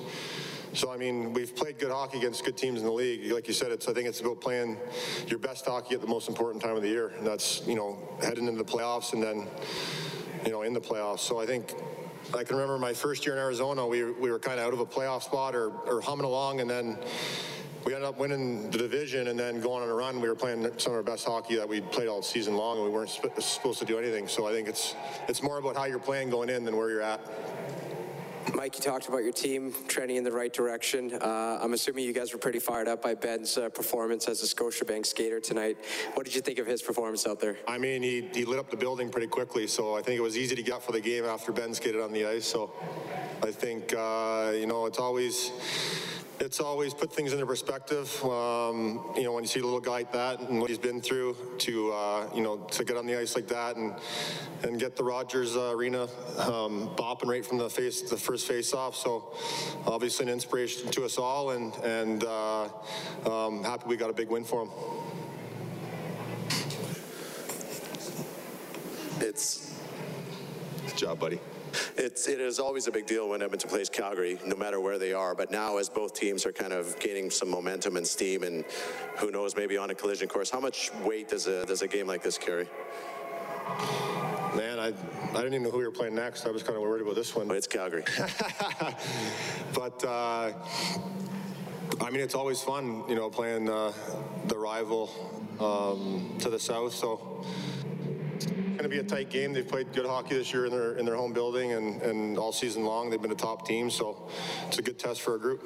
So, we've played good hockey against good teams in the league. Like you said, I think it's about playing your best hockey at the most important time of the year. And that's, heading into the playoffs and then, in the playoffs. So I can remember my first year in Arizona, we were kind of out of a playoff spot or humming along, and then we ended up winning the division and then going on a run. We were playing some of our best hockey that we played all season long, and we weren't supposed to do anything. So I think it's more about how you're playing going in than where you're at. Mike, you talked about your team trending in the right direction. I'm assuming you guys were pretty fired up by Ben's performance as a Scotiabank skater tonight. What did you think of his performance out there? He lit up the building pretty quickly, so I think it was easy to get for the game after Ben skated on the ice. So I think, it's always put things into perspective. When you see a little guy like that and what he's been through to get on the ice like that and get the Rogers Arena bopping right from the first face-off. So obviously an inspiration to us all, and happy we got a big win for him. Good job, buddy. It is always a big deal when Edmonton plays Calgary, no matter where they are. But now, as both teams are kind of gaining some momentum and steam, and who knows, maybe on a collision course, how much weight does a game like this carry? Man, I didn't even know who we were playing next. I was kind of worried about this one. But it's Calgary. But it's always fun, playing the rival to the south. So. Going to be a tight game. They've played good hockey this year in their home building, and all season long they've been a top team, so it's a good test for a group.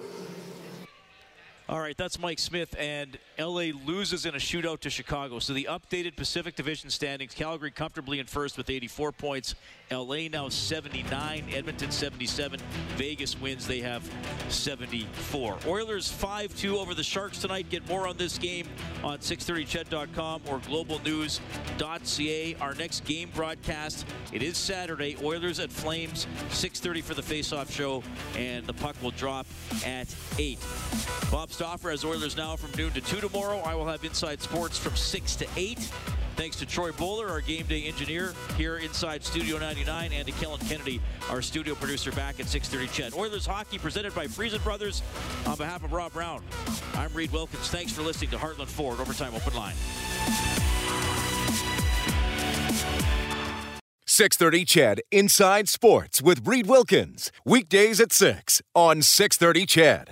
All right, that's Mike Smith, and LA loses in a shootout to Chicago. So the updated Pacific Division standings, Calgary comfortably in first with 84 points. LA now 79, Edmonton 77. Vegas wins, they have 74. Oilers 5-2 over the Sharks tonight. Get more on this game on 630ched.com or globalnews.ca. Our next game broadcast, it is Saturday, Oilers at Flames, 6:30 for the face-off show, and the puck will drop at 8. Bob Stauffer has Oilers Now from noon to 2 tomorrow. I will have Inside Sports from 6 to 8. Thanks to Troy Bowler, our game day engineer here inside Studio 99, and to Kellen Kennedy, our studio producer back at 630 CHED. Oilers Hockey presented by Friesen Brothers. On behalf of Rob Brown, I'm Reed Wilkins. Thanks for listening to Heartland Ford Overtime Open Line. 630 CHED Inside Sports with Reed Wilkins. Weekdays at 6 on 630 CHED.